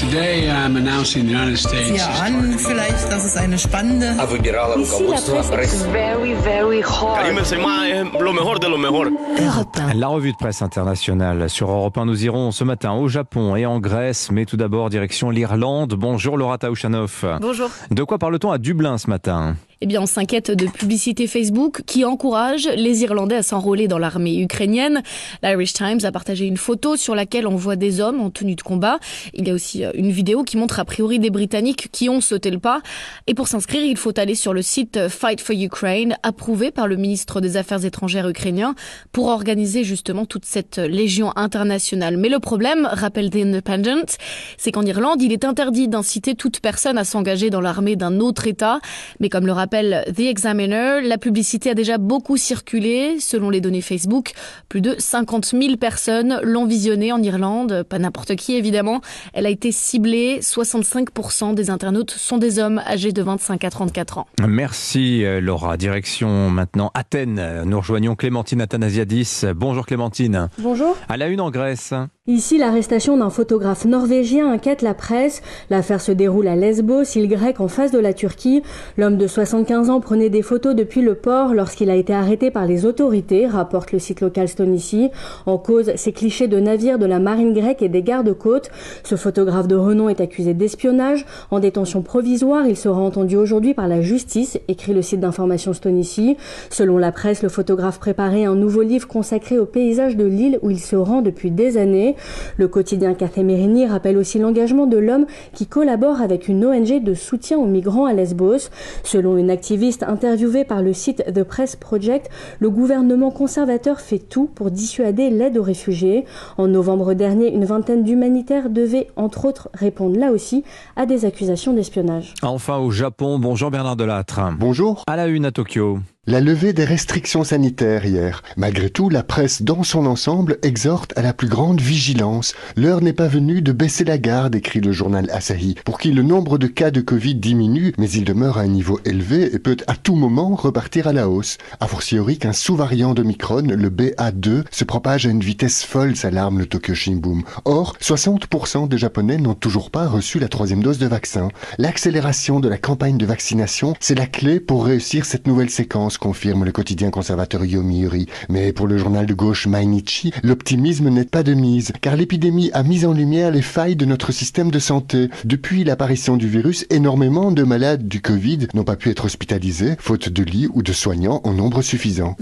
Sie ahnen vielleicht, dass es eine spannende... La revue de presse internationale sur Europe 1. Nous irons ce matin au Japon et en Grèce, mais tout d'abord direction l'Irlande. Bonjour Laura Taouchanoff. Bonjour. De quoi parle-t-on à Dublin ce matin ? Eh bien, on s'inquiète de publicité Facebook qui encourage les Irlandais à s'enrôler dans l'armée ukrainienne. L'Irish Times a partagé une photo sur laquelle on voit des hommes en tenue de combat. Il y a aussi une vidéo qui montre a priori des Britanniques qui ont sauté le pas. Et pour s'inscrire, il faut aller sur le site Fight for Ukraine, approuvé par le ministre des Affaires étrangères ukrainien, pour organiser justement toute cette légion internationale. Mais le problème, rappelle The Independent, c'est qu'en Irlande, il est interdit d'inciter toute personne à s'engager dans l'armée d'un autre État. Mais comme le rappelle The Examiner, la publicité a déjà beaucoup circulé. Selon les données Facebook, plus de 50 000 personnes l'ont visionnée en Irlande. Pas n'importe qui, évidemment. Elle a été ciblée. 65% des internautes sont des hommes âgés de 25 à 34 ans. Merci Laura. Direction maintenant Athènes. Nous rejoignons Clémentine Athanasiadis. Bonjour Clémentine. Bonjour. À la une en Grèce. Ici, l'arrestation d'un photographe norvégien inquiète la presse. L'affaire se déroule à Lesbos, île grecque en face de la Turquie. L'homme de 75 ans prenait des photos depuis le port lorsqu'il a été arrêté par les autorités, rapporte le site local Stonici. En cause, ces clichés de navires de la marine grecque et des gardes-côtes. Ce photographe de renom est accusé d'espionnage. En détention provisoire, il sera entendu aujourd'hui par la justice, écrit le site d'information Stonici. Selon la presse, le photographe préparait un nouveau livre consacré au paysage de l'île où il se rend depuis des années. Le quotidien Kathimerini rappelle aussi l'engagement de l'homme qui collabore avec une ONG de soutien aux migrants à Lesbos. Selon une activiste interviewée par le site The Press Project, le gouvernement conservateur fait tout pour dissuader l'aide aux réfugiés. En novembre dernier, une vingtaine d'humanitaires devaient, entre autres, répondre là aussi à des accusations d'espionnage. Enfin au Japon, bonjour Bernard Delattre. Bonjour. À la une à Tokyo. La levée des restrictions sanitaires hier. Malgré tout, la presse dans son ensemble exhorte à la plus grande vigilance. L'heure n'est pas venue de baisser la garde, écrit le journal Asahi, pour qui le nombre de cas de Covid diminue, mais il demeure à un niveau élevé et peut à tout moment repartir à la hausse. A fortiori qu'un sous-variant d'Omicron, le BA2, se propage à une vitesse folle, s'alarme le Tokyo Shimbun. Or, 60% des Japonais n'ont toujours pas reçu la troisième dose de vaccin. L'accélération de la campagne de vaccination, c'est la clé pour réussir cette nouvelle séquence, confirme le quotidien conservateur Yomiuri. Mais pour le journal de gauche Mainichi, l'optimisme n'est pas de mise, car l'épidémie a mis en lumière les failles de notre système de santé. Depuis l'apparition du virus, énormément de malades du Covid n'ont pas pu être hospitalisés, faute de lits ou de soignants en nombre suffisant.